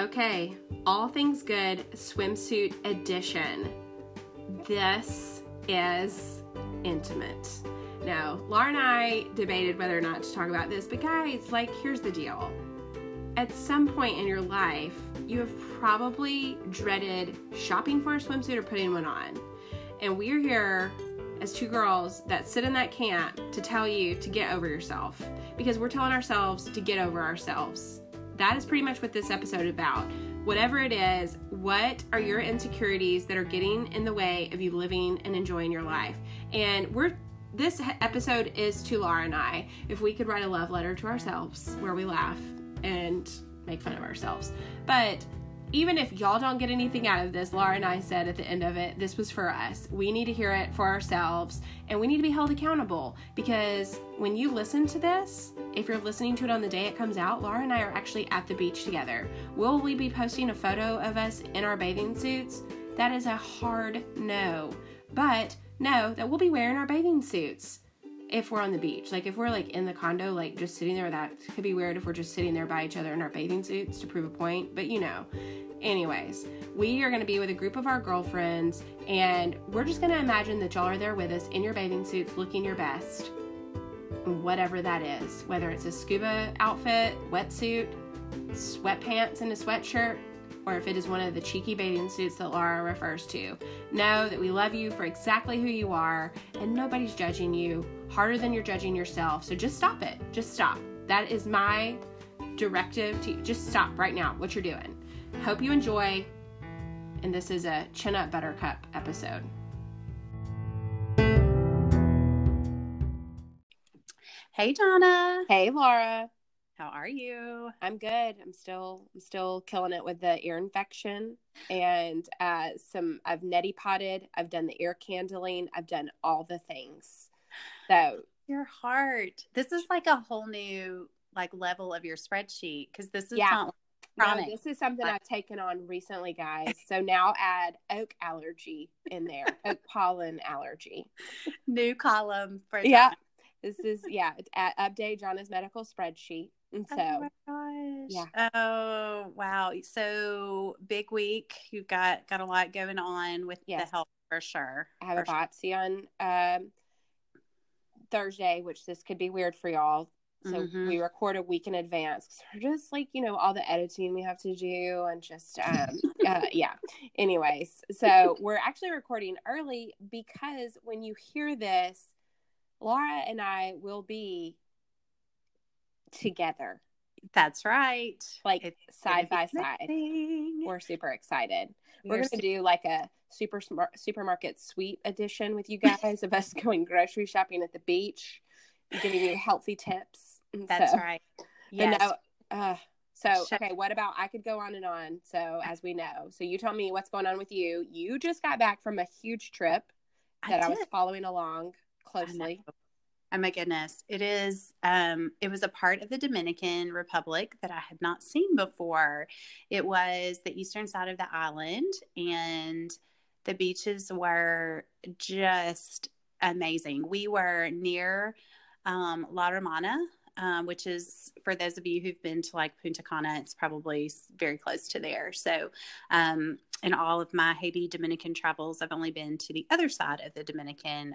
Okay, All Things Good swimsuit edition. This is intimate. Now, Laura and I debated whether or not to talk about this, but guys, like, here's the deal. At some point in your life, you have probably dreaded shopping for a swimsuit or putting one on. And we are here as two girls that sit in that camp to tell you to get over yourself, because we're telling ourselves to get over ourselves. That is pretty much what this episode is about. Whatever it is, what are your insecurities that are getting in the way of you living and enjoying your life? And this episode is to Laura and I. If we could write a love letter to ourselves where we laugh and make fun of ourselves. But even if y'all don't get anything out of this, Laura and I said at the end of it, this was for us. We need to hear it for ourselves, and we need to be held accountable, because when you listen to this, if you're listening to it on the day it comes out, Laura and I are actually at the beach together. Will we be posting a photo of us in our bathing suits? That is a hard no. But know that we'll be wearing our bathing suits if we're on the beach. Like, if we're like in the condo, like just sitting there, that could be weird if we're just sitting there by each other in our bathing suits to prove a point, but you know. Anyways, we are going to be with a group of our girlfriends, and we're just going to imagine that y'all are there with us in your bathing suits looking your best, whatever that is, whether it's a scuba outfit, wetsuit, sweatpants and a sweatshirt, or if it is one of the cheeky bathing suits that Laura refers to. Know that we love you for exactly who you are, and nobody's judging you harder than you're judging yourself. So just stop it. Just stop. That is my directive to you. Just stop right now what you're doing. Hope you enjoy. And this is a Chin Up Buttercup episode. Hey, Donna. Hey, Laura. How are you? I'm good. I'm still killing it with the ear infection and I've neti potted. I've done the ear candling. I've done all the things. So your heart. This is like a whole new like level of your spreadsheet, because this is not chronic. No, this is something I've taken on recently, guys. So now add oak allergy in there. Oak pollen allergy. New column for that. This is update Jonna's medical spreadsheet. And so, oh my gosh. Yeah. Oh, wow. So big week. You've got a lot going on with the health for sure. I have a biopsy on Thursday, which this could be weird for y'all. So we record a week in advance. We're just like, you know, all the editing we have to do and just, anyways. So we're actually recording early, because when you hear this, Laura and I will be together. That's right. Like, it's side by side. We're super excited. We're going to do like a supermarket sweep edition with you guys of us going grocery shopping at the beach, giving you healthy tips. That's right. Yes. Okay, what about, I could go on and on. So as we know, so you tell me what's going on with you. You just got back from a huge trip that I was following along closely. Oh my goodness. It is, it was a part of the Dominican Republic that I had not seen before. It was the eastern side of the island, and the beaches were just amazing. We were near La Romana, which is, for those of you who've been to like Punta Cana, it's probably very close to there. So, in all of my Haiti Dominican travels, I've only been to the other side of the Dominican,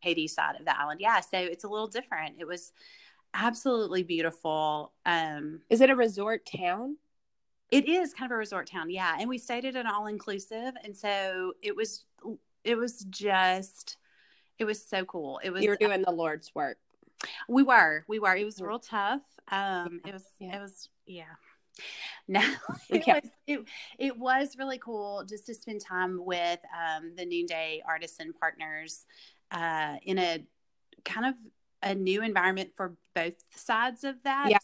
Haiti side of the island. Yeah. So it's a little different. It was absolutely beautiful. Is it a resort town? It is kind of a resort town. Yeah. And we stayed at an all-inclusive. And so it was so cool. It was, you were doing the Lord's work. We were. It was real tough. It was really cool just to spend time with the Noonday artisan partners in a kind of a new environment for both sides of that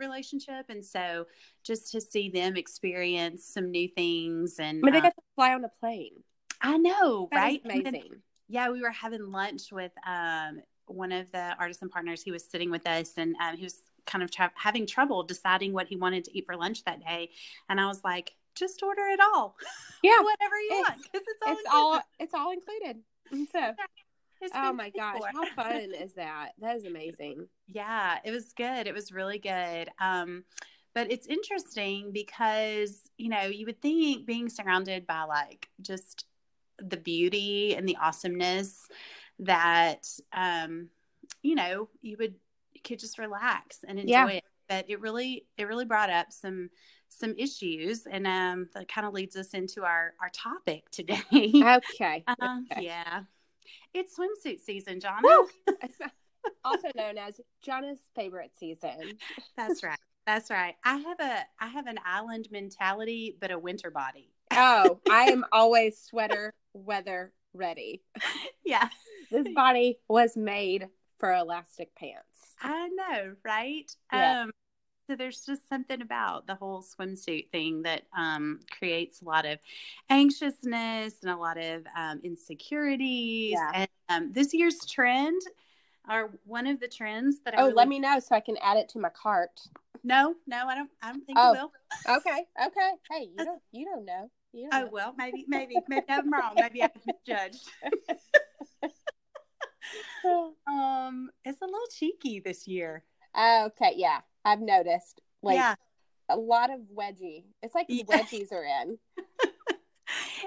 relationship, and so just to see them experience some new things. And they got to fly on a plane. I know, right? Amazing. Yeah, we were having lunch with one of the artisan partners. He was sitting with us, and he was kind of having trouble deciding what he wanted to eat for lunch that day. And I was like, just order it all. Yeah. Whatever you want. Because it's all included. So, oh my gosh, how fun is that? That is amazing. Yeah, it was good. It was really good. But it's interesting because, you know, you would think being surrounded by like just the beauty and the awesomeness that, you know, you could just relax and enjoy it. But it really brought up some issues, and that kind of leads us into our topic today. Okay. Yeah. It's swimsuit season, Jonna. Also known as Jonna's favorite season. That's right. That's right. I have an island mentality, but a winter body. Oh, I am always sweater weather ready. Yeah. This body was made for elastic pants. I know, right? Yeah. So there's just something about the whole swimsuit thing that creates a lot of anxiousness and a lot of insecurities. Yeah. And this year's trend, or one of the trends that let me know so I can add it to my cart. No, I don't think you will. Okay. Hey, you don't know. You don't know. Well, maybe I'm wrong. Maybe I've misjudged. It's a little cheeky this year. Okay, yeah. I've noticed a lot of wedgie. It's like wedgies are in.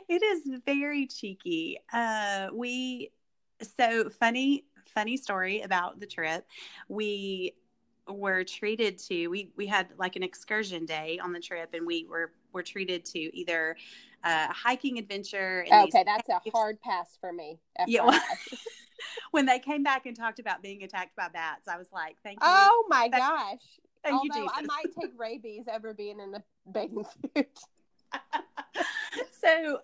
It is very cheeky. So funny story about the trip. We were treated to, we had like an excursion day on the trip, and we were treated to either a hiking adventure. Okay, that's a hard pass for me. Yeah. Well, when they came back and talked about being attacked by bats, I was like, thank you. Oh my gosh. Thank you, Jesus. I might take rabies over being in a bathing suit. So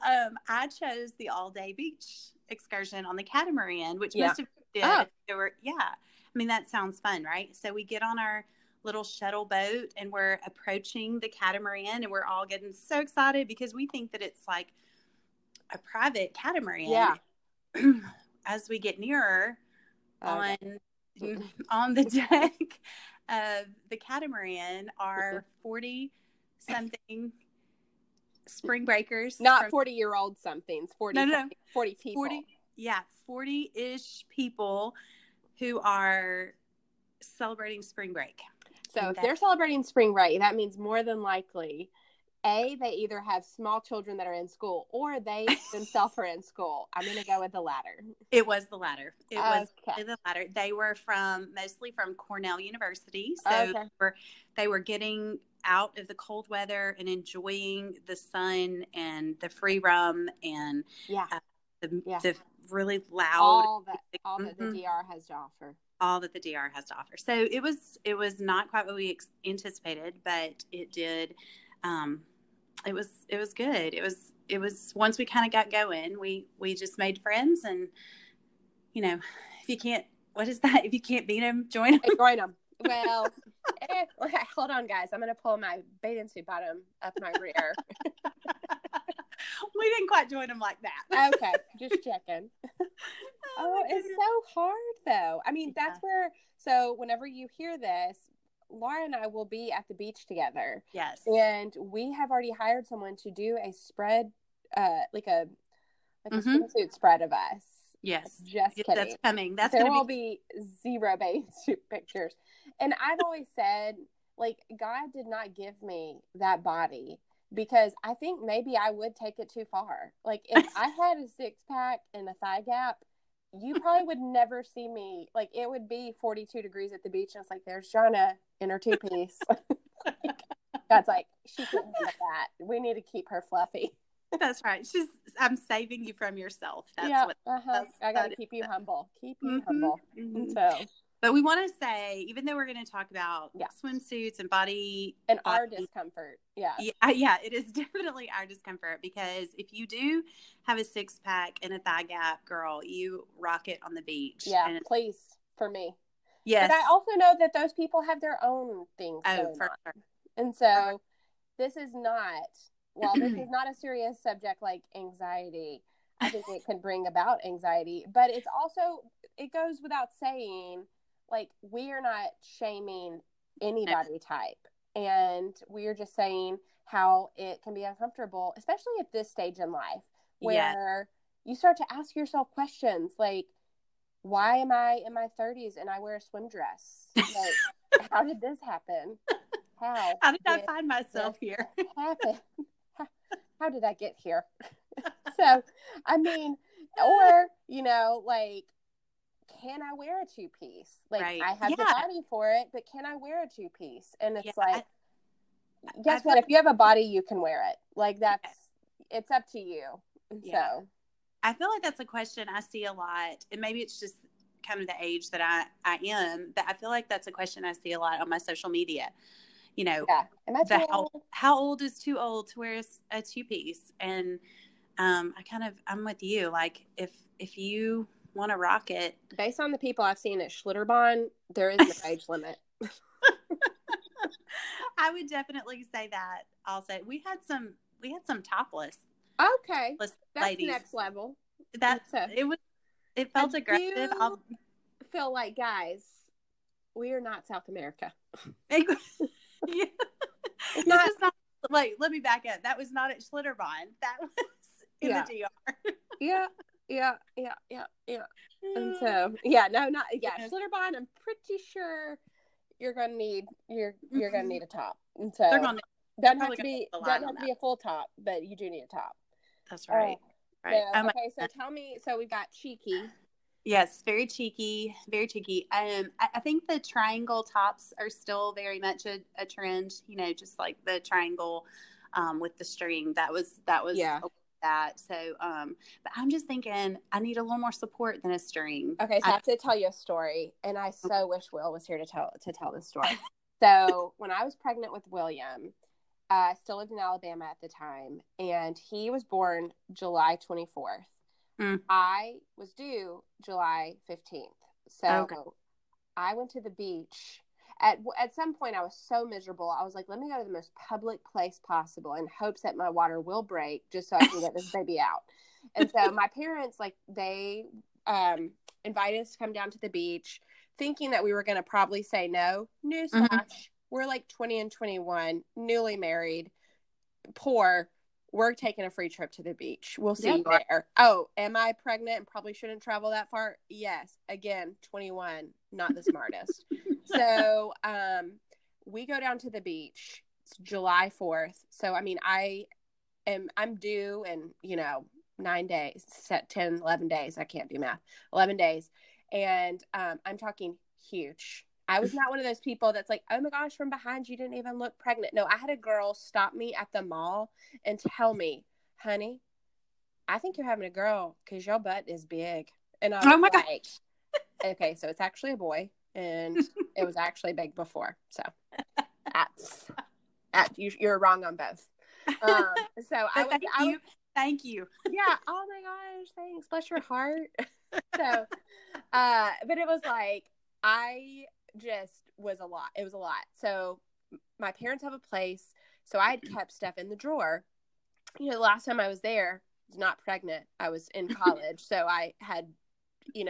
I chose the all-day beach excursion on the catamaran, which most of you did. Oh. I mean, that sounds fun, right? So we get on our little shuttle boat, and we're approaching the catamaran, and we're all getting so excited because we think that it's like a private catamaran. Yeah. As we get nearer on the deck of the catamaran are 40-something spring breakers. Not 40-year-old somethings. 40 people. 40-ish people who are celebrating spring break. So if they're celebrating spring break, that means more than likely, A, they either have small children that are in school, or they themselves are in school. I'm going to go with the latter. It was the latter. It was the latter. They were mostly from Cornell University. So they were getting out of the cold weather and enjoying the sun and the free rum and the really loud. All that the DR has to offer. All that the DR has to offer. So it was not quite what we anticipated, but it did. It was good. It was once we kind of got going, we just made friends, and you know, if you can't beat them, join them. Join them. Well, hold on, guys. I'm gonna pull my bathing suit bottom up my rear. We didn't quite join them like that. Okay, just checking. Oh, it's so hard though. I mean, that's where. So whenever you hear this, Laura and I will be at the beach together. Yes. And we have already hired someone to do a spread, like a swimsuit spread of us. Yes. Just kidding. That's coming. There will be zero bathing suit pictures. And I've always said, like, God did not give me that body because I think maybe I would take it too far. Like, if I had a six-pack and a thigh gap, you probably would never see me. Like, it would be 42 degrees at the beach, and it's like, there's Jonna in her two-piece. God's like, she couldn't get that. We need to keep her fluffy. That's right. I'm saving you from yourself. That's what. I got to keep you humble. Keep you humble. Mm-hmm. So, but we want to say, even though we're going to talk about swimsuits and body and our discomfort, it is definitely our discomfort, because if you do have a six pack and a thigh gap, girl, you rock it on the beach. Yeah, and please, for me. Yes, but I also know that those people have their own things going on. And so this is not. Well, this is not a serious subject like anxiety. I think it can bring about anxiety, but it's also, it goes without saying. Like, we are not shaming any body type, and we are just saying how it can be uncomfortable, especially at this stage in life, where you start to ask yourself questions like, why am I in my 30s and I wear a swim dress? Like, how did this happen? How did I find myself here? How did I get here? So, I mean, or, you know, like, can I wear a two-piece? Like, right. I have the body for it, but can I wear a two-piece? And it's like, guess what? If you have a body, you can wear it. Like, that's, it's up to you. So, I feel like that's a question I see a lot. And maybe it's just kind of the age that I am, but I feel like that's a question I see a lot on my social media. You know, how old is too old to wear a two-piece? And I'm with you. Like, if you want to rock it. Based on the people I've seen at Schlitterbahn, there is no age limit. I would definitely say that also. We had some topless. Okay. That's ladies. Next level. It felt aggressive. I feel like, guys, we are not South America. It's not like, let me back up. That was not at Schlitterbahn. That was in the DR. Yeah. And so, Schlitterbahn, I'm pretty sure you're gonna need a top. And so doesn't have to be a full top, but you do need a top. That's right. Yeah. Okay, so tell me. So we've got cheeky. Yes, very cheeky, very cheeky. I think the triangle tops are still very much a trend. You know, just like the triangle with the string. That was that. So, but I'm just thinking I need a little more support than a string. Okay, so I have to tell you a story, and I so wish Will was here to tell this story. So when I was pregnant with William, I still lived in Alabama at the time, and he was born July 24th. Mm. I was due July 15th. So I went to the beach. At some point, I was so miserable. I was like, let me go to the most public place possible in hopes that my water will break just so I can get this baby out. And so my parents, like, they invited us to come down to the beach thinking that we were going to probably say no. Newsflash. Mm-hmm. We're like 20 and 21, newly married, poor. We're taking a free trip to the beach. We'll see you there. Oh, am I pregnant and probably shouldn't travel that far? Yes. Again, 21, not the smartest. So we go down to the beach. It's July 4th. So, I mean, I'm due in, 9 days, 10, 11 days. I can't do math. 11 days. And I'm talking huge. I was not one of those people that's like, oh my gosh, from behind you didn't even look pregnant. No, I had a girl stop me at the mall and tell me, honey, I think you're having a girl because your butt is big. And I was like, okay, so it's actually a boy and it was actually big before. So you're wrong on both. Thank you. Yeah. Oh my gosh. Thanks. Bless your heart. So, but it was like, it was a lot. So my parents have a place. So I had kept stuff in the drawer. The last time I was there, not pregnant, I was in college. So I had,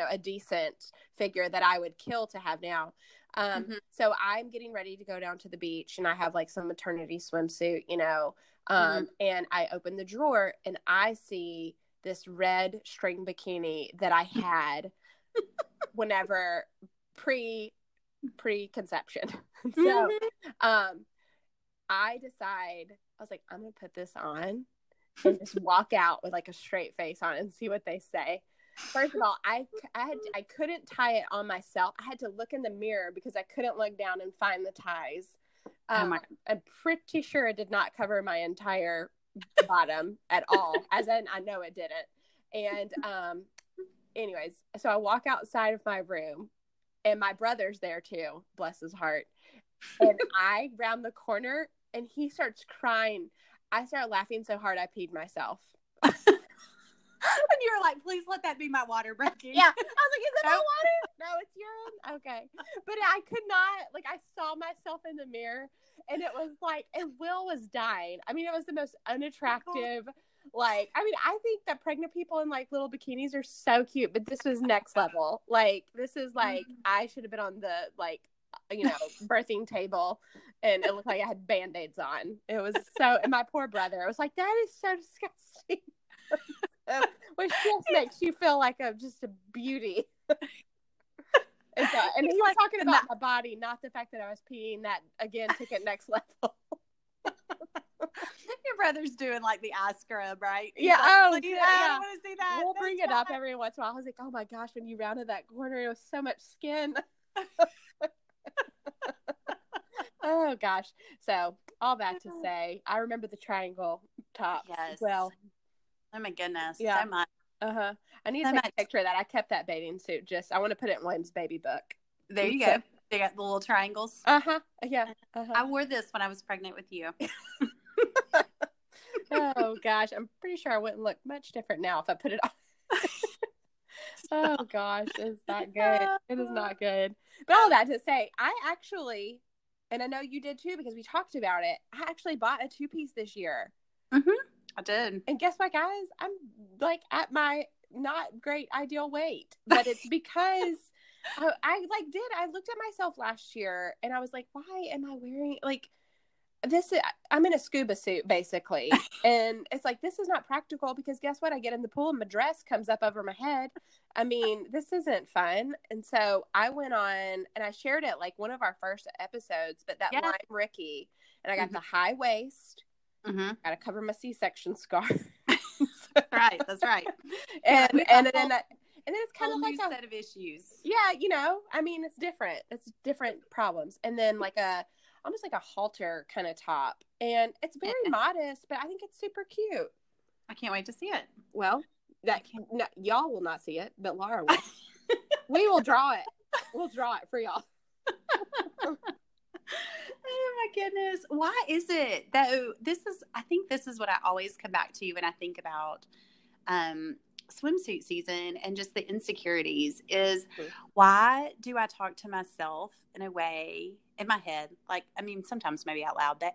a decent figure that I would kill to have now. So I'm getting ready to go down to the beach and I have like some maternity swimsuit, and I open the drawer and I see this red string bikini that I had whenever preconception. So I decide, I was like, I'm gonna put this on and just walk out with like a straight face on and see what they say. First of all, I couldn't tie it on myself. I had to look in the mirror because I couldn't look down and find the ties. I'm pretty sure it did not cover my entire bottom at all, as in I know it didn't. And anyways, so I walk outside of my room. And my brother's there too, bless his heart. And I round the corner and he starts crying. I start laughing so hard I peed myself. And you were like, please let that be my water breaking. Yeah. I was like, is it my water? No, it's urine. Okay. But I could not, like, I saw myself in the mirror and it was like, and Will was dying. I mean, it was the most unattractive. Like, I mean, I think that pregnant people in like little bikinis are so cute, but this was next level. Like, this is like, I should have been on the like, birthing table and it looked like I had Band-Aids on. It was so, and my poor brother, I was like, that is so disgusting. Which just makes you feel like just a beauty. It's not. And he's like, talking about my body, not the fact that I was peeing. That, again, took it next level. Your brother's doing like the eye scrub, right? He's I want to see that. We'll bring it up every once in a while. I was like, oh my gosh, when you rounded that corner, it was so much skin. Oh gosh. So all that to say, I remember the triangle top. Yes. Well. Oh my goodness. Yeah. So much. Uh-huh. I need to take a picture of that. I kept that bathing suit. I want to put it in William's baby book. There you go. They got the little triangles. Uh-huh. Yeah. Uh-huh. I wore this when I was pregnant with you. Oh gosh. I'm pretty sure I wouldn't look much different now if I put it on. Oh gosh. It's not good. It is not good. But all that to say, I actually, and I know you did too because we talked about it, I actually bought a two-piece this year. Mm-hmm. I did. And guess what, guys? I'm like at my not great ideal weight, but it's because I looked at myself last year and I was like, why am I wearing like this? I'm in a scuba suit basically. And it's like, this is not practical because guess what? I get in the pool and my dress comes up over my head. I mean, this isn't fun. And so I went on and I shared it like one of our first episodes, but that Lime Ricki, and I got the high waist. Mm-hmm. Got to cover my C-section scar. Right, that's right. And then it's kind of like a set of issues. Yeah, you know, I mean, it's different. It's different problems. And then like almost like a halter kind of top, and it's very modest, but I think it's super cute. I can't wait to see it. Well, y'all will not see it, but Laura will. We will draw it. We'll draw it for y'all. Oh my goodness. Why is it though? I think this is what I always come back to when I think about swimsuit season and just the insecurities is why do I talk to myself in a way in my head? Like, I mean, sometimes maybe out loud, but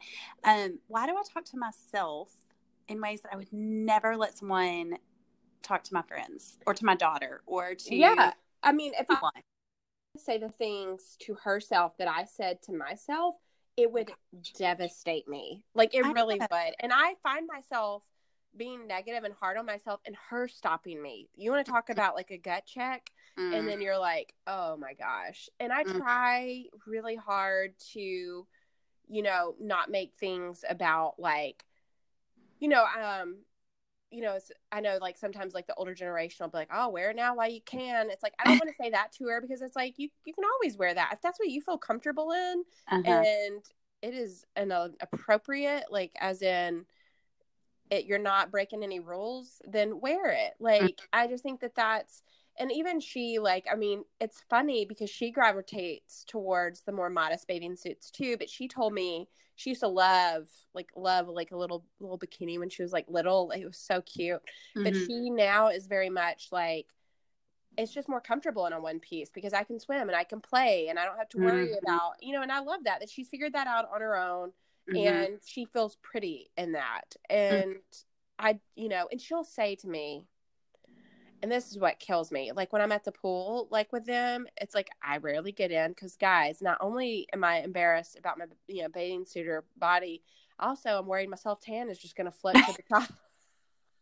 why do I talk to myself in ways that I would never let someone talk to my friends or to my daughter or to I mean, if someone. Say the things to herself that I said to myself, it would devastate me. Like it really would. And I find myself being negative and hard on myself and her stopping me. You want to talk about like a gut check and then you're like, oh my gosh. And I try really hard to, you know, not make things about like, I know like sometimes like the older generation will be like, oh, wear it now while you can. It's like, I don't want to say that to her because it's like, you can always wear that if that's what you feel comfortable in. And it is an appropriate, like as in it, you're not breaking any rules, then wear it. Like, I just think that that's, and even she like, I mean, it's funny because she gravitates towards the more modest bathing suits too, but she told me she used to love a little bikini when she was like little. It was so cute. Mm-hmm. But she now is very much like, it's just more comfortable in a one piece because I can swim and I can play and I don't have to worry about, you know, and I love that she's figured that out on her own and she feels pretty in that. And I, you know, and she'll say to me, and this is what kills me. Like when I'm at the pool, like with them, it's like I rarely get in because, guys, not only am I embarrassed about my bathing suit or body, also I'm worried my self-tan is just going to float to the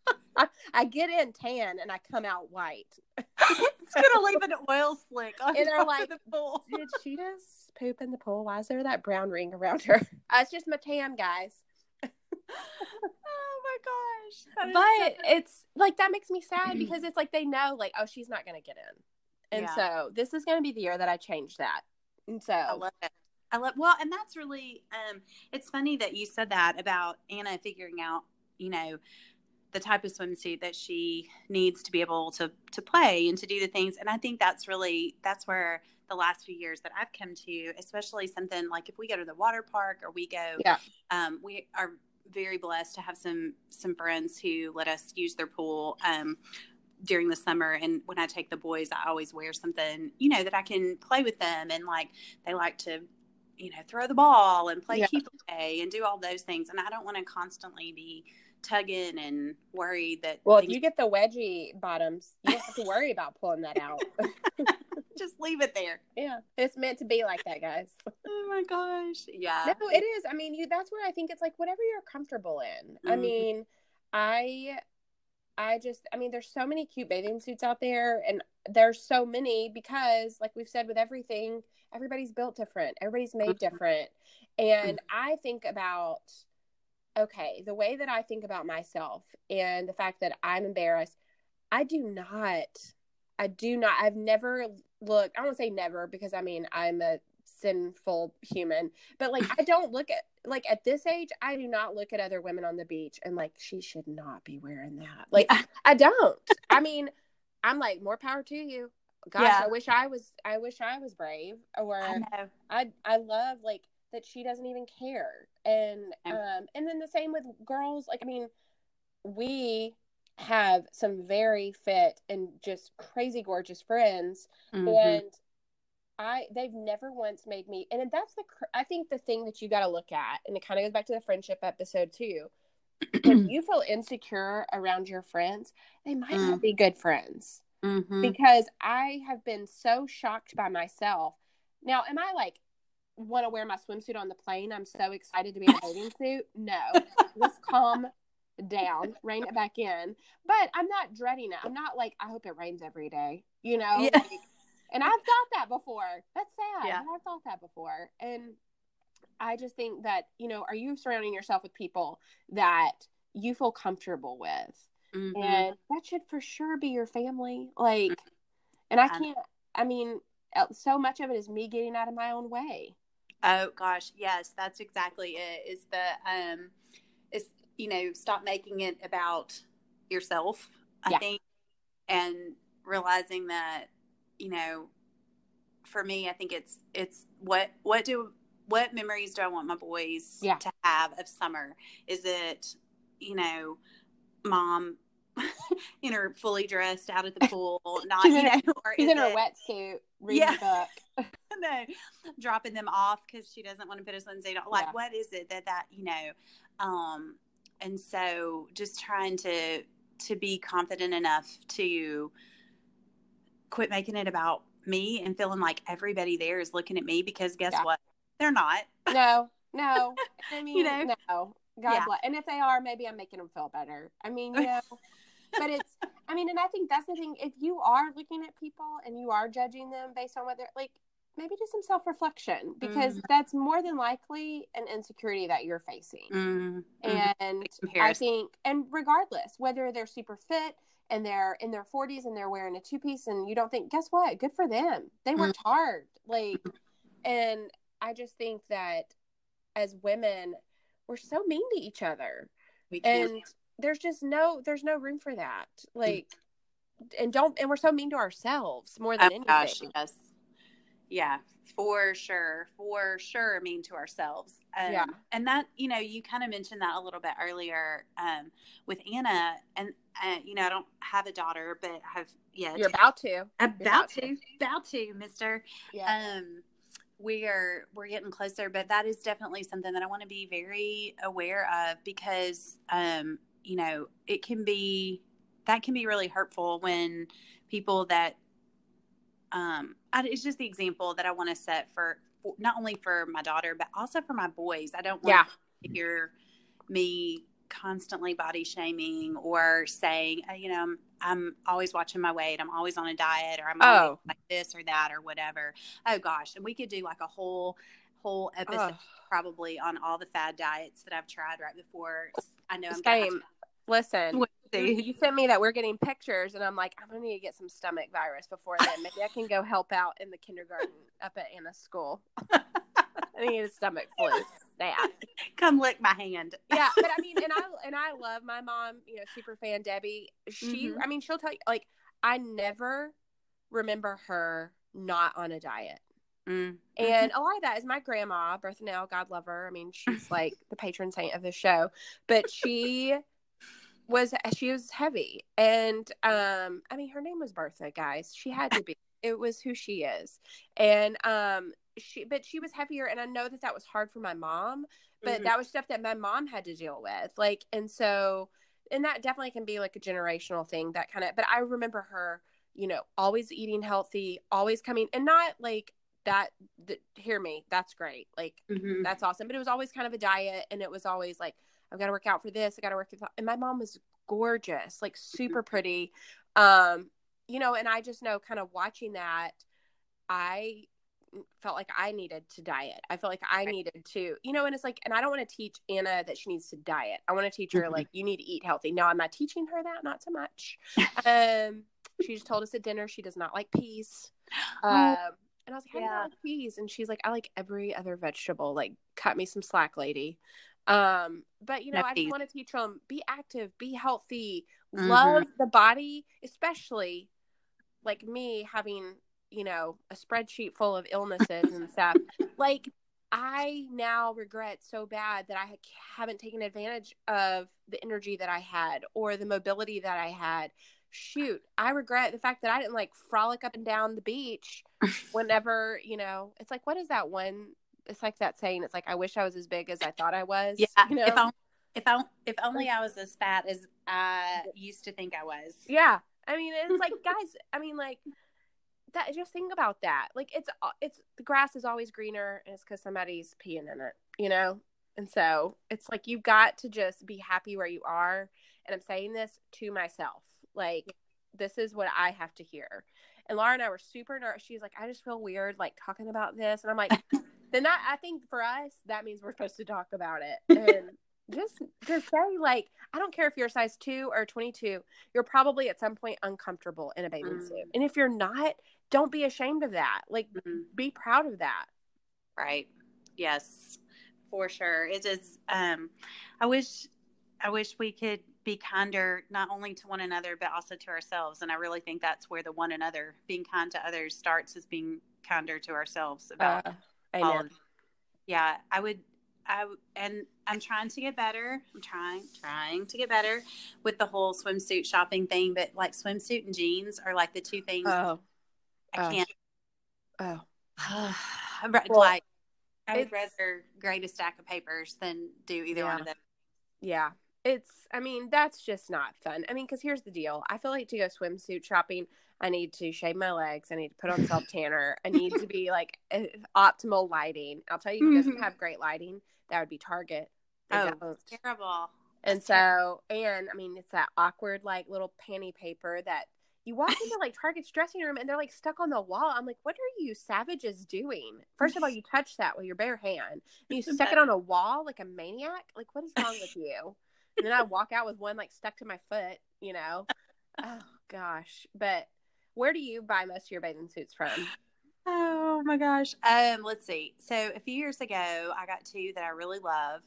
top. I get in tan and I come out white. It's going to leave an oil slick on top like, of the pool. Did she just poop in the pool? Why is there that brown ring around her? It's just my tan, guys. Oh my gosh. But it's like that makes me sad because it's like they know like, oh, she's not gonna get in. And so this is gonna be the year that I change that. And so I love it. Well, and that's really it's funny that you said that about Anna figuring out, you know, the type of swimsuit that she needs to be able to play and to do the things. And I think that's where the last few years that I've come to, especially something like if we go to the water park or we go we are very blessed to have some friends who let us use their pool during the summer. And when I take the boys, I always wear something, you know, that I can play with them. And like, they like to, you know, throw the ball and play keep away and do all those things. And I don't want to constantly be tugging and worried that. Well, if you get the wedgie bottoms, you don't have to worry about pulling that out. Just leave it there. Yeah. It's meant to be like that, guys. Oh my gosh. Yeah. No, it is. I mean, that's where I think it's like whatever you're comfortable in. I mean, I I mean, there's so many cute bathing suits out there, and there's so many because, like we've said with everything, everybody's built different. Everybody's made different. And I think about, okay, the way that I think about myself and the fact that I'm embarrassed, I do not, I've never looked, I won't say never because, I mean, I'm a sinful human, but like, I don't look at, like at this age, I do not look at other women on the beach and like, she should not be wearing that. Like, yeah. I don't. I mean, I'm like, more power to you. Gosh, yeah. I wish I was brave. Or I love like that she doesn't even care. And then the same with girls. Like, I mean, we have some very fit and just crazy gorgeous friends, and they've never once made me, and that's I think the thing that you got to look at, and it kind of goes back to the friendship episode too. When you feel insecure around your friends, they might not be good friends, because I have been so shocked by myself. Now, am I like, want to wear my swimsuit on the plane? I'm so excited to be in a bathing suit. No, let's calm down, rein it back in. But I'm not dreading it. I'm not like, I hope it rains every day, you know? Yeah. Like, and I've thought that before. That's sad. Yeah. I've thought that before. And I just think that, you know, are you surrounding yourself with people that you feel comfortable with? And that should for sure be your family. Like, and I mean, so much of it is me getting out of my own way. Oh, gosh. Yes, that's exactly it. Is the, you know, stop making it about yourself, I think, and realizing that, you know, for me, I think it's what memories do I want my boys to have of summer? Is it, you know, mom in her fully dressed out at the pool, not, you know, or she's in her wetsuit reading a book. No, dropping them off because she doesn't want to put a swimsuit on. Like, what is it that, you know, and so just trying to be confident enough to quit making it about me and feeling like everybody there is looking at me, because guess what? They're not. No. I mean, you know? No. God bless. And if they are, maybe I'm making them feel better. I mean, you know, but it's, I mean, and I think that's the thing. If you are looking at people and you are judging them based on what they're like, maybe do some self-reflection, because that's more than likely an insecurity that you're facing. And I think, and regardless, whether they're super fit and they're in their 40s and they're wearing a two-piece and you don't think, guess what? Good for them. They worked hard. Like, and I just think that as women, we're so mean to each other. We can. And there's no room for that. Like, and we're so mean to ourselves more than anything. Gosh, yes. Yeah, for sure. Mean to ourselves. And that, you know, you kind of mentioned that a little bit earlier, with Anna, and, you know, I don't have a daughter, but I have, You're about to, mister. Yeah. We're getting closer, but that is definitely something that I want to be very aware of, because, you know, that can be really hurtful when people that, it's just the example that I want to set for not only for my daughter, but also for my boys. I don't want to hear me constantly body shaming or saying, you know, I'm always watching my weight. I'm always on a diet, or I'm always like this or that or whatever. Oh gosh. And we could do like a whole episode probably on all the fad diets that I've tried right before. I know. Listen. You sent me that we're getting pictures, and I'm like, I'm going to need to get some stomach virus before then. Maybe I can go help out in the kindergarten up at Anna's school. I need a stomach flu. That. Come lick my hand. Yeah, but I mean, and I love my mom, you know, super fan Debbie. She, I mean, she'll tell you, like, I never remember her not on a diet. And a lot of that is my grandma, Berthanel, God love her. I mean, she's like the patron saint of the show, but she was heavy, and I mean, her name was Bertha, guys. She had to be. It was who she is, and she was heavier, and I know that was hard for my mom, but that was stuff that my mom had to deal with, like, and that definitely can be like a generational thing, that kind of. But I remember her, you know, always eating healthy, always coming, and not like that. Hear me, that's great, like that's awesome, but it was always kind of a diet, and it was always like, I've got to work out for this. I got to work for that. And my mom was gorgeous, like super pretty. You know, and I just know kind of watching that, I felt like I needed to diet. I felt like I needed to, you know, and it's like, and I don't want to teach Anna that she needs to diet. I want to teach her like, you need to eat healthy. No, I'm not teaching her that. Not so much. She just told us at dinner, she does not like peas. And I was like, how do you like peas? And she's like, I like every other vegetable. Like, cut me some slack, lady. But you know, I just want to teach them, be active, be healthy, love the body, especially like me having, you know, a spreadsheet full of illnesses and stuff. Like, I now regret so bad that I haven't taken advantage of the energy that I had or the mobility that I had. Shoot, I regret the fact that I didn't like frolic up and down the beach whenever, you know, it's like, what is that one? It's like that saying, it's like, I wish I was as big as I thought I was. Yeah. You know? If only I was as fat as I used to think I was. Yeah. I mean, it's like, guys, I mean, like, that, just think about that. Like, it's the grass is always greener, and it's because somebody's peeing in it, you know? And so it's like, you've got to just be happy where you are. And I'm saying this to myself, like, this is what I have to hear. And Laura and I were super nervous. She's like, I just feel weird, like, talking about this. And I'm like, then I think for us, that means we're supposed to talk about it. And just say, like, I don't care if you're size 2 or 22, you're probably at some point uncomfortable in a bathing suit. And if you're not, don't be ashamed of that. Like, be proud of that. Right. Yes, for sure. It is. I wish we could be kinder, not only to one another, but also to ourselves. And I really think that's where the one another, being kind to others, starts, is being kinder to ourselves about all of it. Yeah, and I'm trying to get better. I'm trying to get better with the whole swimsuit shopping thing. But like, swimsuit and jeans are like the two things. I can't. Like, I would rather grade a stack of papers than do either one of them. Yeah. It's, I mean, that's just not fun. I mean, because here's the deal. I feel like to go swimsuit shopping, I need to shave my legs. I need to put on self-tanner. I need to be like optimal lighting. I'll tell you, who doesn't have great lighting? That would be Target. It's terrible. And and I mean, it's that awkward, like, little panty paper that you walk into, like, Target's dressing room, and they're, like, stuck on the wall. I'm like, what are you savages doing? First of all, you touch that with your bare hand. And you stuck it on a wall like a maniac? Like, what is wrong with you? And then I walk out with one, like, stuck to my foot, you know? Oh, gosh. But where do you buy most of your bathing suits from? Oh, my gosh. Let's see. So a few years ago, I got two that I really love.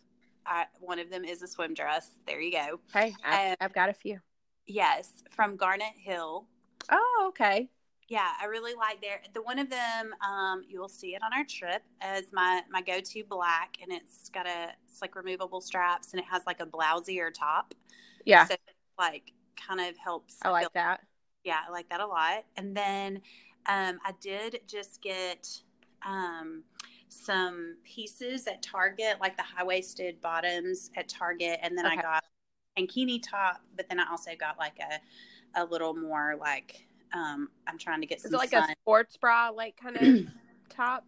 One of them is a swim dress. There you go. Hey, I've got a few. Yes, from Garnet Hill. Oh, okay. Yeah, I really like the one of them. You'll see it on our trip as my go-to black, and it's got it's like removable straps, and it has like a blousier top. Yeah, so it like kind of helps. I like that. Yeah, I like that a lot. And then I did just get some pieces at Target, like the high-waisted bottoms at Target, and then I got tankini top, but then I also got like a little more like I'm trying to get some. Is it like a sports bra, like, kind of top?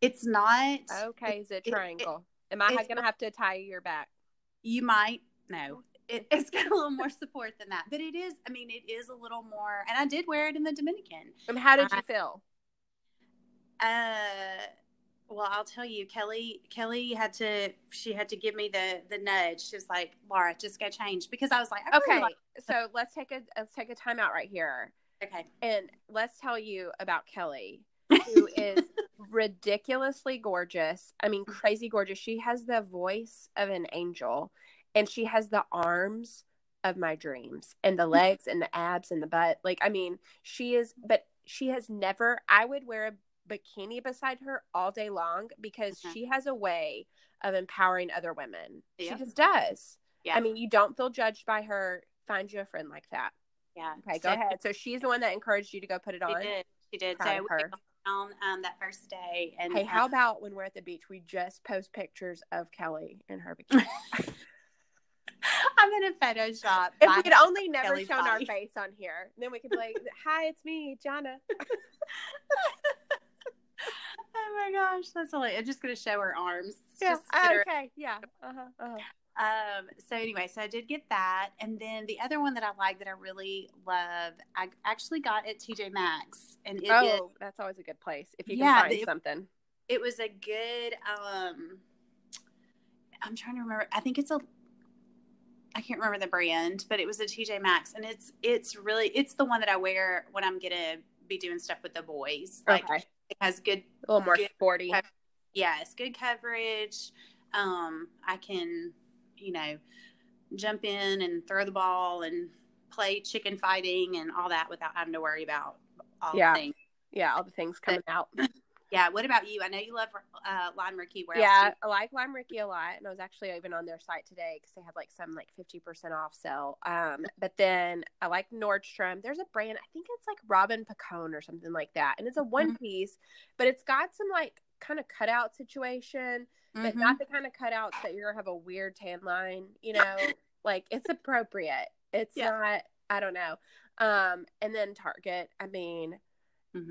It's not. Okay, is it triangle? Am I gonna have to tie your back? You might. No, it's got a little more support than that, but it is. I mean, it is a little more. And I did wear it in the Dominican. And how did you feel? Well, I'll tell you, Kelly had to give me the nudge. She was like, Laura, just go change. Because I was like, so let's take a time out right here. Okay. And let's tell you about Kelly, who is ridiculously gorgeous. I mean, crazy gorgeous. She has the voice of an angel, and she has the arms of my dreams, and the legs and the abs and the butt. Like, I mean, I would wear a bikini beside her all day long, because she has a way of empowering other women. Yeah. She just does. Yeah. I mean, you don't feel judged by her. Find you a friend like that. Yeah. Okay, go ahead. So she's the one that encouraged you to go put it on. She did. So we went down that first day. And hey, how about when we're at the beach, we just post pictures of Kelly in her bikini? I'm in a Photoshop. If we'd only never Kelly's shown body. Our face on here, then we could be like, hi, it's me, Jonna. Oh my gosh, that's hilarious. I'm just going to show her arms. Yeah. Okay. Yeah. So anyway, so I did get that. And then the other one that I like that I really love, I actually got at TJ Maxx. And it is, that's always a good place if you can find something. It was a good, I'm trying to remember. I think it's a, I can't remember the brand, but it was a TJ Maxx. And it's really, it's the one that I wear when I'm going to be doing stuff with the boys. Like it has good, a little more good, sporty. Yeah. It's good coverage. I can, you know, jump in and throw the ball and play chicken fighting and all that without having to worry about all the things. Yeah. All the things coming out. Yeah. What about you? I know you love Lime Ricki. Yeah, I like Lime Ricki a lot, and I was actually even on their site today because they had like some like 50% off sale. But then I like Nordstrom. There's a brand, I think it's like Robin Picone or something like that, and it's a one piece, but it's got some like kind of cutout situation, but not the kind of cutouts that you're gonna have a weird tan line. You know, like it's appropriate. It's not. I don't know. And then Target. I mean.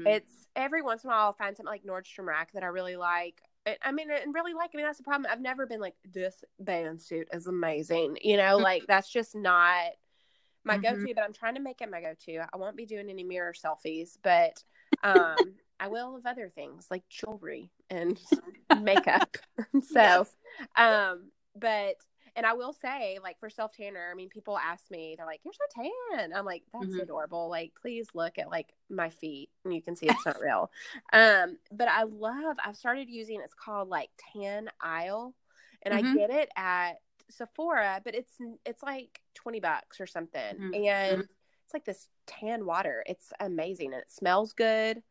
It's every once in a while I'll find something like Nordstrom Rack that I really like. I mean, that's the problem. I've never been like, this band suit is amazing. You know, like that's just not my go-to, but I'm trying to make it my go-to. I won't be doing any mirror selfies, but I will have other things like jewelry and makeup. And I will say, like, for self-tanner, I mean, people ask me, they're like, you're so tan. I'm like, that's adorable. Like, please look at, like, my feet, and you can see it's not real. But I love, I've started using, it's called, like, Tan Isle, and I get it at Sephora, but it's like, $20 or something, and it's, like, this tan water. It's amazing, and it smells good.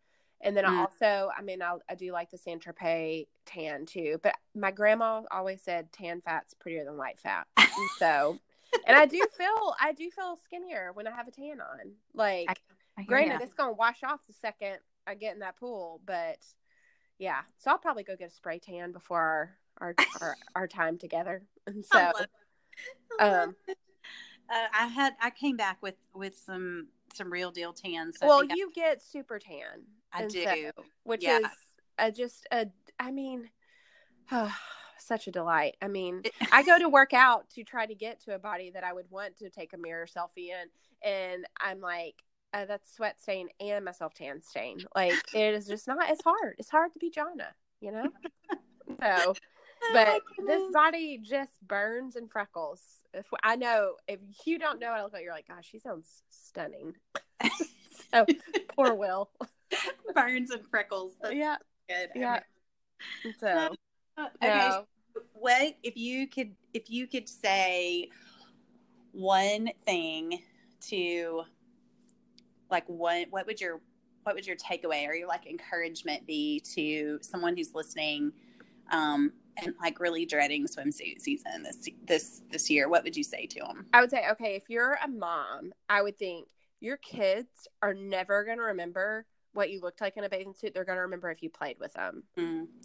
And then also, I mean, I do like the Saint-Tropez tan too, but my grandma always said tan fat's prettier than white fat. So, and I do feel skinnier when I have a tan on. Like, granted, it's going to wash off the second I get in that pool, but yeah. So I'll probably go get a spray tan before our time together. And so, I came back with some real deal tans. So you get super tan. I do. So, which is such a delight. I mean, I go to work out to try to get to a body that I would want to take a mirror selfie in. And I'm like, that's sweat stain and my self-tan stain. Like, it is just not as hard. It's hard to be Jonna, you know? So, but this body just burns and freckles. I know if you don't know what I look like, you're like, gosh, she sounds stunning. So poor Will. Burns and freckles. That's good. Yeah. So okay. So what if you could say one thing to like one? What would your takeaway or your like encouragement be to someone who's listening? And like really dreading swimsuit season this year, what would you say to them? I would say, okay, if you're a mom, I would think your kids are never going to remember what you looked like in a bathing suit. They're going to remember if you played with them.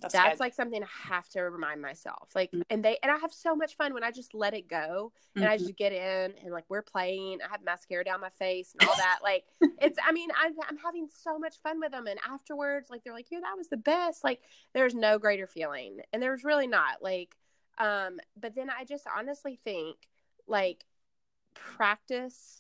That's like something I have to remind myself. Like, and I have so much fun when I just let it go and I just get in and like we're playing. I have mascara down my face and all that. Like, it's. I mean, I'm having so much fun with them. And afterwards, like they're like, "Yeah, that was the best." Like, there's no greater feeling, and there's really not. Like, but then I just honestly think like practice.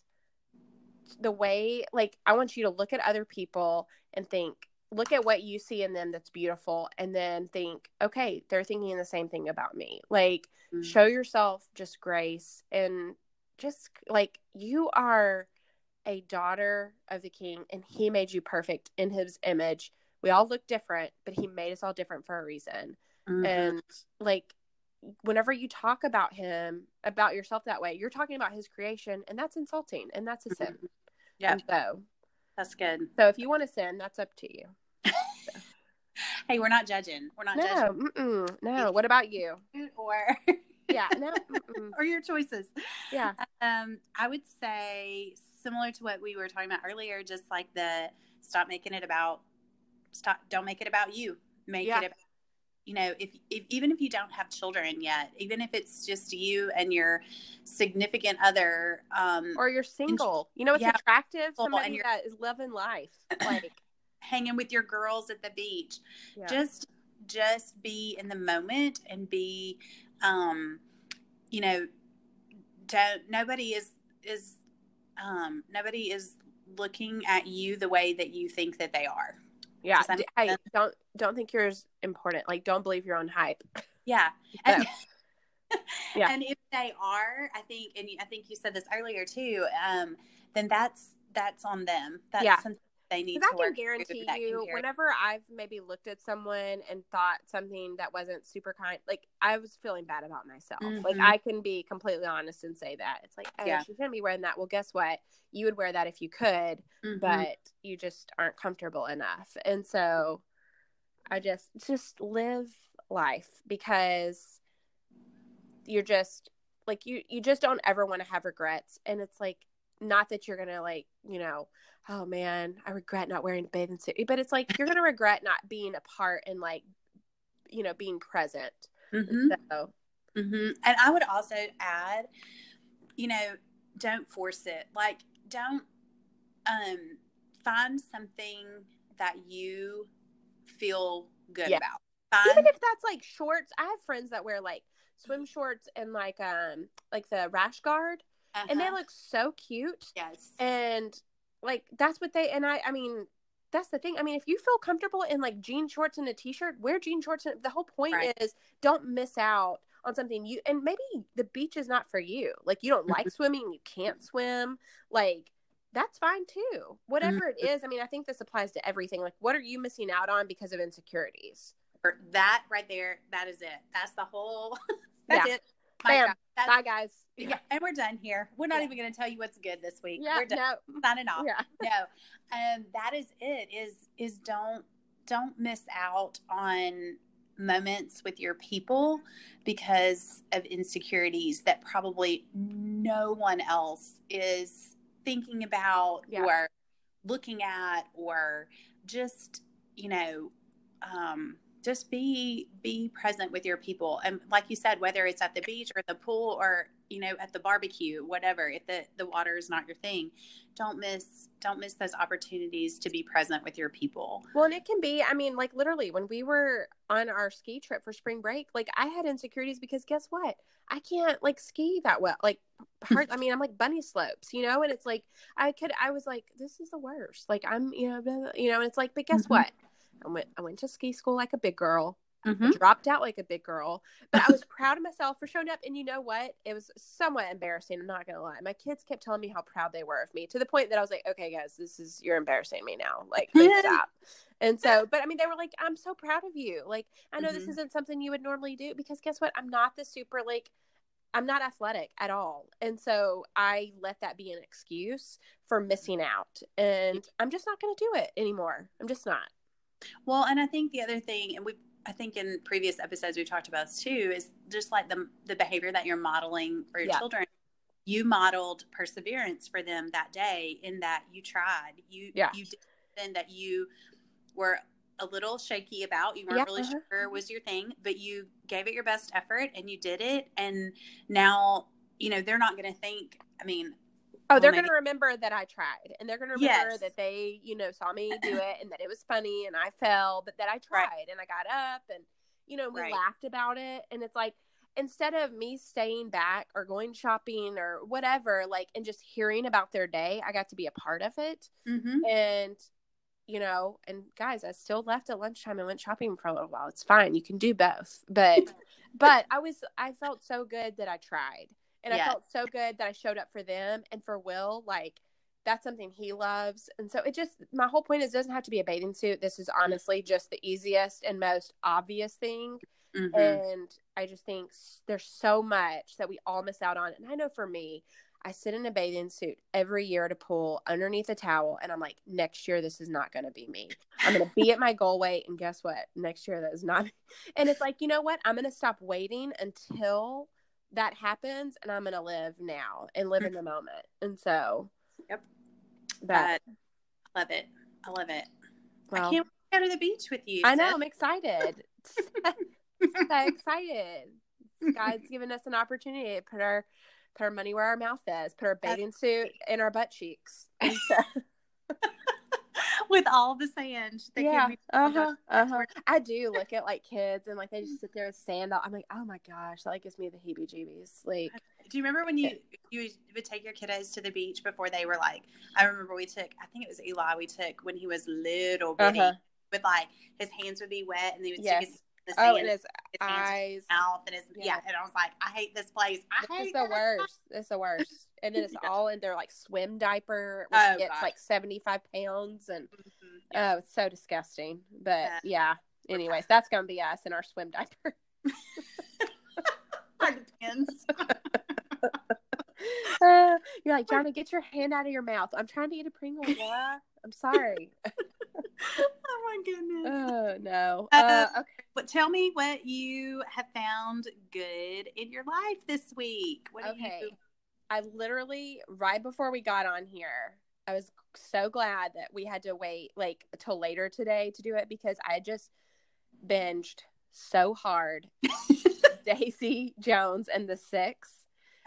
The way, like, I want you to look at other people and think, look at what you see in them that's beautiful, and then think, okay, they're thinking the same thing about me. Like, show yourself just grace, and just like, you are a daughter of the King, and He made you perfect in His image. We all look different, but He made us all different for a reason. And like, whenever you talk about Him, about yourself that way, you're talking about His creation, and that's insulting, and that's a sin. Yeah. And so that's good. So if you want to sin, that's up to you. So. Hey, we're not judging. We're not judging. No. What about you? Or yeah. No. Or your choices. Yeah. I would say similar to what we were talking about earlier, just like the don't make it about you. Make it about, you know, if even if you don't have children yet, even if it's just you and your significant other, or you're single, you know, it's attractive. Somebody that is loving life, like hanging with your girls at the beach, just be in the moment and be, you know, nobody is looking at you the way that you think that they are. Yeah. Hey, don't think you're as important. Like, don't believe your own hype. Yeah. And, yeah. And if they are, I think you said this earlier too, then that's on them. That's yeah. something they need to work. I can guarantee you, whenever I've maybe looked at someone and thought something that wasn't super kind, like I was feeling bad about myself. Mm-hmm. Like I can be completely honest and say that. It's like, oh, yeah. She shouldn't be wearing that. Well, guess what? You would wear that if you could, mm-hmm. but you just aren't comfortable enough. And so I just live life, because you're just like, you just don't ever want to have regrets. And it's like, not that you're going to like, you know, oh man, I regret not wearing a bathing suit, but it's like, you're going to regret not being a part and like, you know, being present. Mm-hmm. So. Mm-hmm. And I would also add, you know, don't force it. Like, don't find something that you feel good yeah. about. Even if that's like shorts. I have friends that wear like swim shorts and like the rash guard, uh-huh. and they look so cute. Yes. And like that's what they and I mean, that's the thing. I mean, if you feel comfortable in like jean shorts and a t-shirt, wear jean shorts. And the whole point right. is don't miss out on something you and maybe the beach is not for you. Like you don't like swimming, you can't swim. Like that's fine too. Whatever it is. I mean, I think this applies to everything. Like what are you missing out on because of insecurities? That right there, that is it. That's the whole that's yeah. it. Bam. Bye guys. Yeah. And we're done here. We're not yeah. even going to tell you what's good this week. Yeah, we're done. No. Signing off. Yeah. No. That is it is don't miss out on moments with your people because of insecurities that probably no one else is thinking about yeah. or looking at, or just, you know, just be present with your people. And like you said, whether it's at the beach or at the pool or, you know, at the barbecue, whatever, if the water is not your thing, don't miss those opportunities to be present with your people. Well, and it can be, I mean, like literally when we were on our ski trip for spring break, like I had insecurities because guess what? I can't like ski that well. Like hard, I mean, I'm like bunny slopes, you know? And it's like, I was like, this is the worst. Like I'm, you know, and it's like, but guess mm-hmm. what? I went to ski school like a big girl, mm-hmm. dropped out like a big girl, but I was proud of myself for showing up. And you know what? It was somewhat embarrassing. I'm not going to lie. My kids kept telling me how proud they were of me to the point that I was like, okay, guys, you're embarrassing me now. Like, please stop. And so, but I mean, they were like, I'm so proud of you. Like, I know mm-hmm. this isn't something you would normally do because guess what? I'm not athletic at all. And so I let that be an excuse for missing out. And I'm just not going to do it anymore. I'm just not. Well, and I think the other thing, and I think in previous episodes we've talked about this too, is just like the behavior that you're modeling for your yeah. children. You modeled perseverance for them that day in that you tried. You did something that you were a little shaky about. You weren't yeah. really uh-huh. sure was your thing, but you gave it your best effort and you did it. And now, you know, they're not going to think, I mean, oh, they're going to remember that I tried, and they're going to remember yes. that they, you know, saw me do it and that it was funny and I fell, but that I tried right. and I got up and, you know, we right. laughed about it. And it's like, instead of me staying back or going shopping or whatever, like, and just hearing about their day, I got to be a part of it. Mm-hmm. And, you know, and guys, I still left at lunchtime and went shopping for a little while. It's fine. You can do both. But, I felt so good that I tried. And yes. I felt so good that I showed up for them and for Will, like that's something he loves. And so my whole point is it doesn't have to be a bathing suit. This is honestly just the easiest and most obvious thing. Mm-hmm. And I just think there's so much that we all miss out on. And I know for me, I sit in a bathing suit every year at a pool underneath a towel. And I'm like, next year, this is not going to be me. I'm going to be at my goal weight. And guess what? Next year, that is not me. And it's like, you know what? I'm going to stop waiting until that happens, and I'm going to live now and live in the moment. And so, yep. But I love it. Well, I can't wait to go to the beach with you. I know. I'm excited. So excited. God's given us an opportunity to put our money where our mouth is, put our bathing suit in our butt cheeks. And so. with all the sand. That yeah. I do look at like kids and like they just sit there with sand. I'm like, oh my gosh, that like gives me the heebie-jeebies. Like, do you remember when you would take your kiddos to the beach before they were like? I remember I think it was Eli we took when he was little bitty, with like his hands would be wet and they would stick his and his eyes, mouth, and his and I was like, I hate this place. It's the worst. It's the worst. And then it's all in their like swim diaper, which gets like 75 pounds, and it's so disgusting. But anyways, that's gonna be us in our swim diaper. Our depends. You're like, Johnny, get your hand out of your mouth. I'm trying to eat a Pringle. I'm sorry. Oh my goodness. Oh no. Okay. But tell me what you have found good in your life this week. I literally, right before we got on here, I was so glad that we had to wait like till later today to do it because I just binged so hard Daisy Jones and the Six.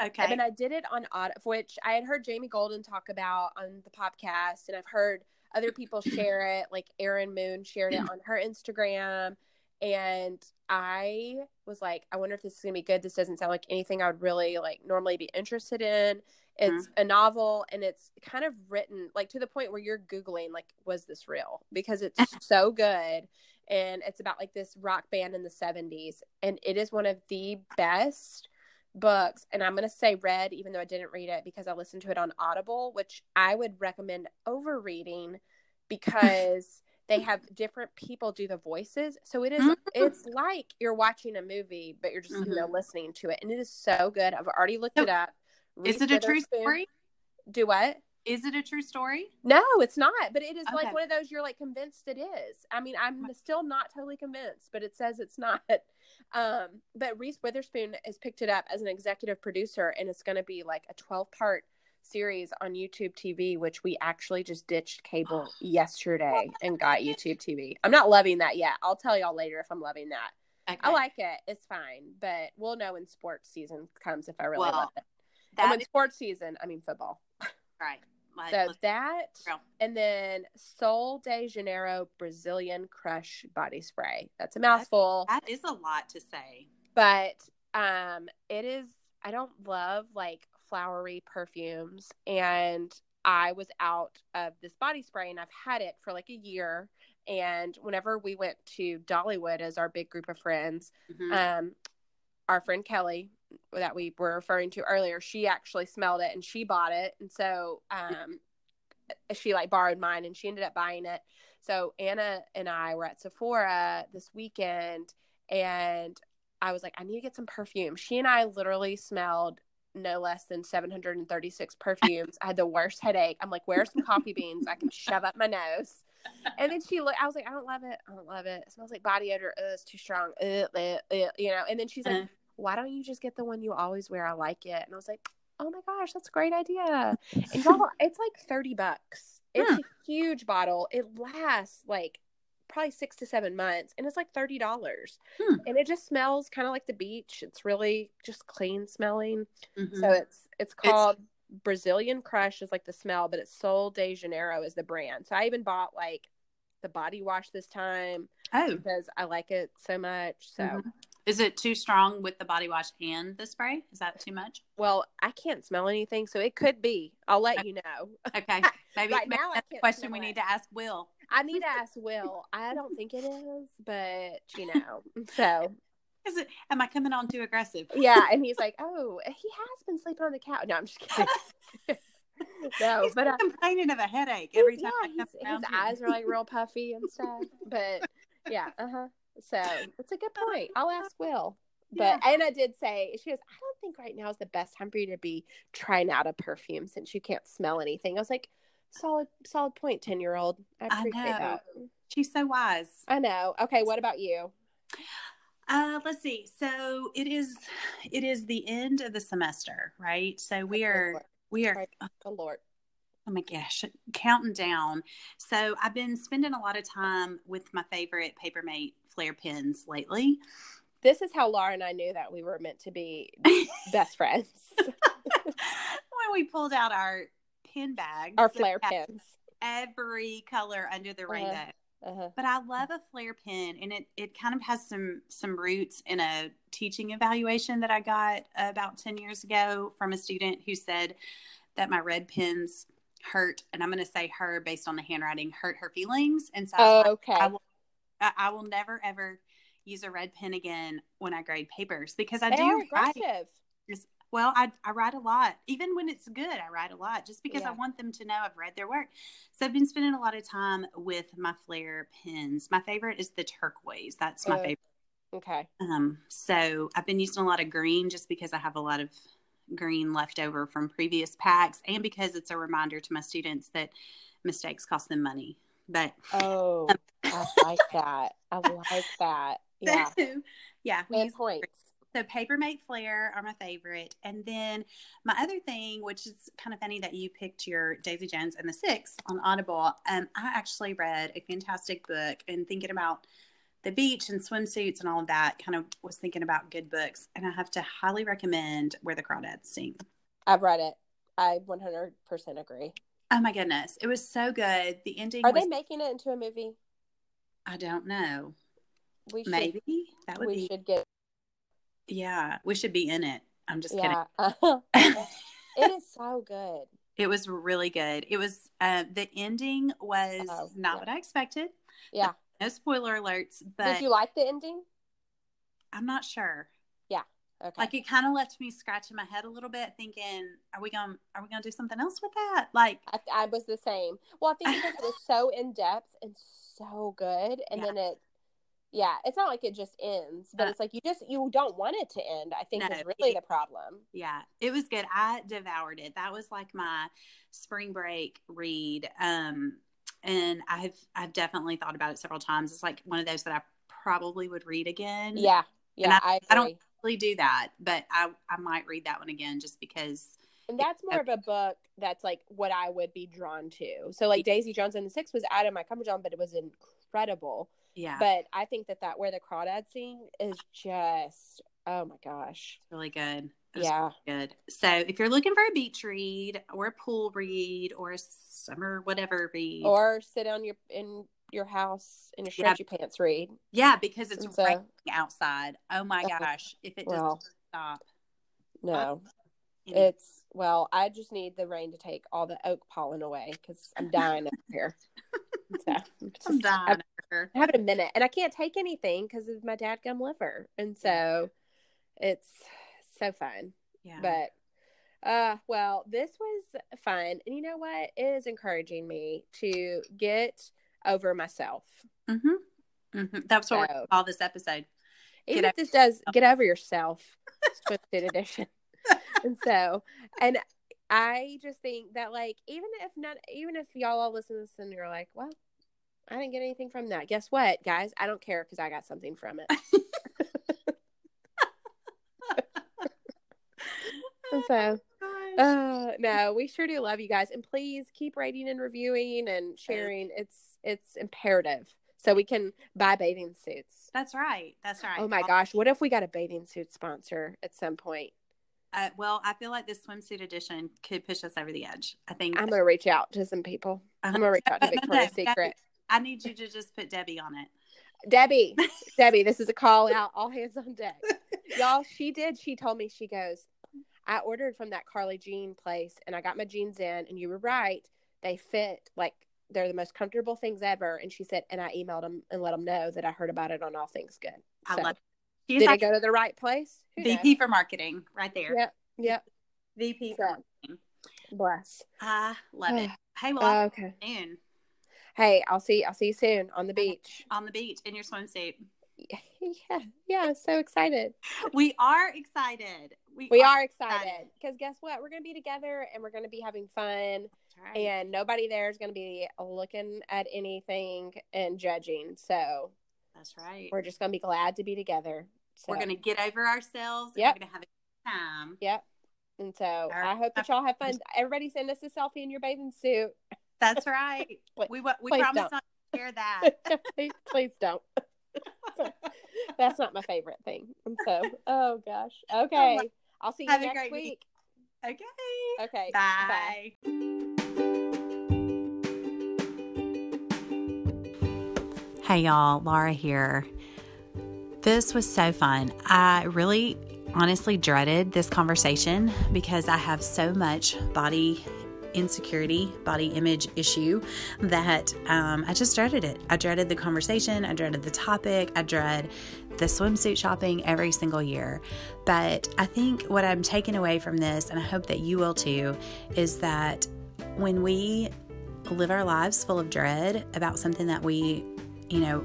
Okay. And then I did it on auto, which I had heard Jamie Golden talk about on the podcast, and I've heard other people share it, like Erin Moon shared it on her Instagram, and I was like, I wonder if this is going to be good. This doesn't sound like anything I would really like normally be interested in. It's a novel, and it's kind of written like to the point where you're Googling like, was this real? Because it's so good. And it's about like this rock band in the 70s, and it is one of the best books, and I'm going to say read, even though I didn't read it, because I listened to it on Audible, which I would recommend over reading because they have different people do the voices. So it is, it's like you're watching a movie, but you're just, you know, listening to it. And it is so good. I've already looked it up. Is it a true story? Do what? Is it a true story? No, it's not. But it is like one of those you're like convinced it is. I mean, I'm still not totally convinced, but it says it's not. But Reese Witherspoon has picked it up as an executive producer, and it's going to be like a 12-part series on YouTube TV, which we actually just ditched cable yesterday and got YouTube TV. I'm not loving that yet. I'll tell y'all later if I'm loving that. Okay. I like it. It's fine. But we'll know when sports season comes if I really love it. And when sports season, I mean football. Right. So that, and then Sol de Janeiro Brazilian Crush Body Spray. That's a mouthful. That is a lot to say. But it is, I don't love like flowery perfumes. And I was out of this body spray, and I've had it for like a year. And whenever we went to Dollywood as our big group of friends, our friend Kelly that we were referring to earlier, she actually smelled it and she bought it. And so she like borrowed mine, and she ended up buying it. So Anna and I were at Sephora this weekend, and I was like, I need to get some perfume. She and I literally smelled no less than 736 perfumes. I had the worst headache. I'm like, where are some coffee beans I can shove up my nose? And then she looked, I was like, I don't love it. It smells like body odor. It's too strong. You know? And then she's like, why don't you just get the one you always wear? I like it. And I was like, oh my gosh, that's a great idea. And y'all, it's like $30. It's a huge bottle. It lasts like probably 6 to 7 months, and it's like $30. And it just smells kind of like the beach. It's really just clean smelling. So it's called Brazilian Crush is like the smell, but it's Sol de Janeiro is the brand. So I even bought like the body wash this time because I like it so much. So is it too strong with the body wash and the spray? Is that too much? Well, I can't smell anything, so it could be. I'll let you know. Okay. Maybe, right maybe now that's a question we need to ask Will. I need to ask Will. I don't think it is, but you know. So is it, am I coming on too aggressive? Yeah, and he's like, oh, he has been sleeping on the couch. No, I'm just kidding. No, he's but complaining of a headache every time. Yeah, his eyes are like real puffy and stuff. But yeah, so it's a good point. I'll ask Will. But Anna did say, she goes, I don't think right now is the best time for you to be trying out a perfume since you can't smell anything. I was like, solid point, 10-year-old. I appreciate that. She's so wise. I know. Okay, what about you? Let's see. So it is the end of the semester, right? So we are the Lord. Oh my gosh, counting down. So I've been spending a lot of time with my favorite Paper Mate Flair pens lately. This is how Laura and I knew that we were meant to be best friends. When we pulled out our pen bags. Our Flair pens. every color under the rainbow. Uh-huh. But I love a Flair pen, and it kind of has some roots in a teaching evaluation that I got about 10 years ago from a student who said that my red pens hurt, and I'm going to say her based on the handwriting, hurt her feelings. And so I was like, I will never, ever use a red pen again when I grade papers, because I do write. Well, I write a lot. Even when it's good, I write a lot just because I want them to know I've read their work. So I've been spending a lot of time with my Flair pens. My favorite is the turquoise. That's my favorite. Okay. So I've been using a lot of green just because I have a lot of green left over from previous packs, and because it's a reminder to my students that mistakes cost them money. But I like that. I like that. Yeah. So, yeah. Good points. So Paper Mate Flair are my favorite. And then my other thing, which is kind of funny that you picked your Daisy Jones and the Six on Audible. I actually read a fantastic book, and thinking about the beach and swimsuits and all of that, kind of was thinking about good books. And I have to highly recommend Where the Crawdads Sing. I've read it. I 100% agree. Oh my goodness. It was so good. The ending. Are they making it into a movie? I don't know. Maybe. That would be. Yeah, we should be in it. I'm just kidding. It is so good. It was really good. It was the ending was not what I expected. Yeah. No spoiler alerts. But did you like the ending? I'm not sure. Yeah. Okay. Like, it kind of left me scratching my head a little bit, thinking, are we gonna do something else with that? Like, I was the same. Well, I think because it was so in depth and so good, and then it. Yeah, it's not like it just ends, but it's like you don't want it to end, I think, is really the problem. Yeah, it was good. I devoured it. That was like my spring break read. And I've definitely thought about it several times. It's like one of those that I probably would read again. Yeah, yeah, and I don't really do that, but I might read that one again just because. And that's more of a book that's like what I would be drawn to. So like Daisy Jones and the Six was out of my comfort zone, but it was incredible. Yeah. But I think that Where the Crawdads Sing is just, oh my gosh. It's really good. Really good. So if you're looking for a beach read or a pool read or a summer whatever read. Or sit on in your house in your stretchy pants read. Yeah, because it's raining outside. Oh my gosh. If it doesn't stop. No. I just need the rain to take all the oak pollen away because I'm dying over here. So, I'm dying. I have a minute, and I can't take anything because of my dadgum liver, and so it's so fun. Yeah. But this was fun, and you know what? It is encouraging me to get over myself. Mm-hmm. Mm-hmm. That's what we're all this episode. Even if this does get over yourself, Swifted edition. And so, and I just think that, like, even if y'all all listen to this and you're like, well, I didn't get anything from that. Guess what, guys? I don't care because I got something from it. And so, no, we sure do love you guys. And please keep rating and reviewing and sharing. It's imperative so we can buy bathing suits. That's right. Oh, my gosh. What if we got a bathing suit sponsor at some point? I feel like this swimsuit edition could push us over the edge. I think I'm going to reach out to some people. I'm going to reach out to Victoria's Secret. I need you to just put Debbie on it. Debbie, this is a call out. All hands on deck. Y'all, she told me, she goes, I ordered from that Carly Jean place and I got my jeans in, and you were right. They fit like they're the most comfortable things ever. And she said, and I emailed them and let them know that I heard about it on All Things Good. So, I love it. Did I go to the right place? VP for marketing, right there. Yep. VP for marketing. Bless. I love it. Hey, well, okay. Soon. Hey, I'll see you soon on the beach. On the beach in your swimsuit. Yeah. So excited. We are excited. We are excited because guess what? We're gonna be together and we're gonna be having fun, right. And nobody there is gonna be looking at anything and judging. So. That's right. We're just going to be glad to be together. So. We're going to get over ourselves. Yep. We're going to have a good time. Yep. And so I hope that y'all have fun. Everybody send us a selfie in your bathing suit. That's right. we promise don't. Not to share that. please don't. That's not my favorite thing. And so, oh gosh. Okay. I'll see you next week. Okay. Bye. Bye. Hey y'all, Laura here. This was so fun. I really honestly dreaded this conversation because I have so much body insecurity, body image issue that I just dreaded it. I dreaded the conversation. I dreaded the topic. I dread the swimsuit shopping every single year. But I think what I'm taking away from this, and I hope that you will too, is that when we live our lives full of dread about something that we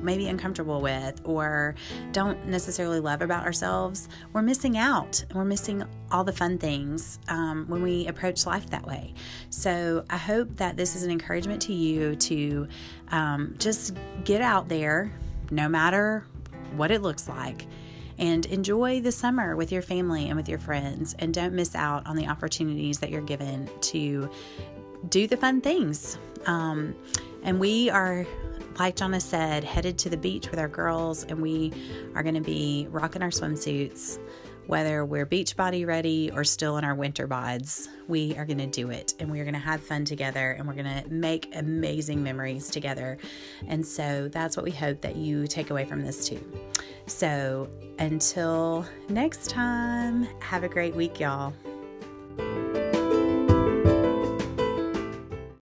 maybe uncomfortable with or don't necessarily love about ourselves, we're missing out. We're missing all the fun things when we approach life that way. So I hope that this is an encouragement to you to just get out there, no matter what it looks like, and enjoy the summer with your family and with your friends, and don't miss out on the opportunities that you're given to do the fun things. And we are, like Jonna said, headed to the beach with our girls, and we are going to be rocking our swimsuits, whether we're beach body ready or still in our winter bods. We are going to do it, and we are going to have fun together, and we're going to make amazing memories together. And so that's what we hope that you take away from this too. So until next time, have a great week, y'all.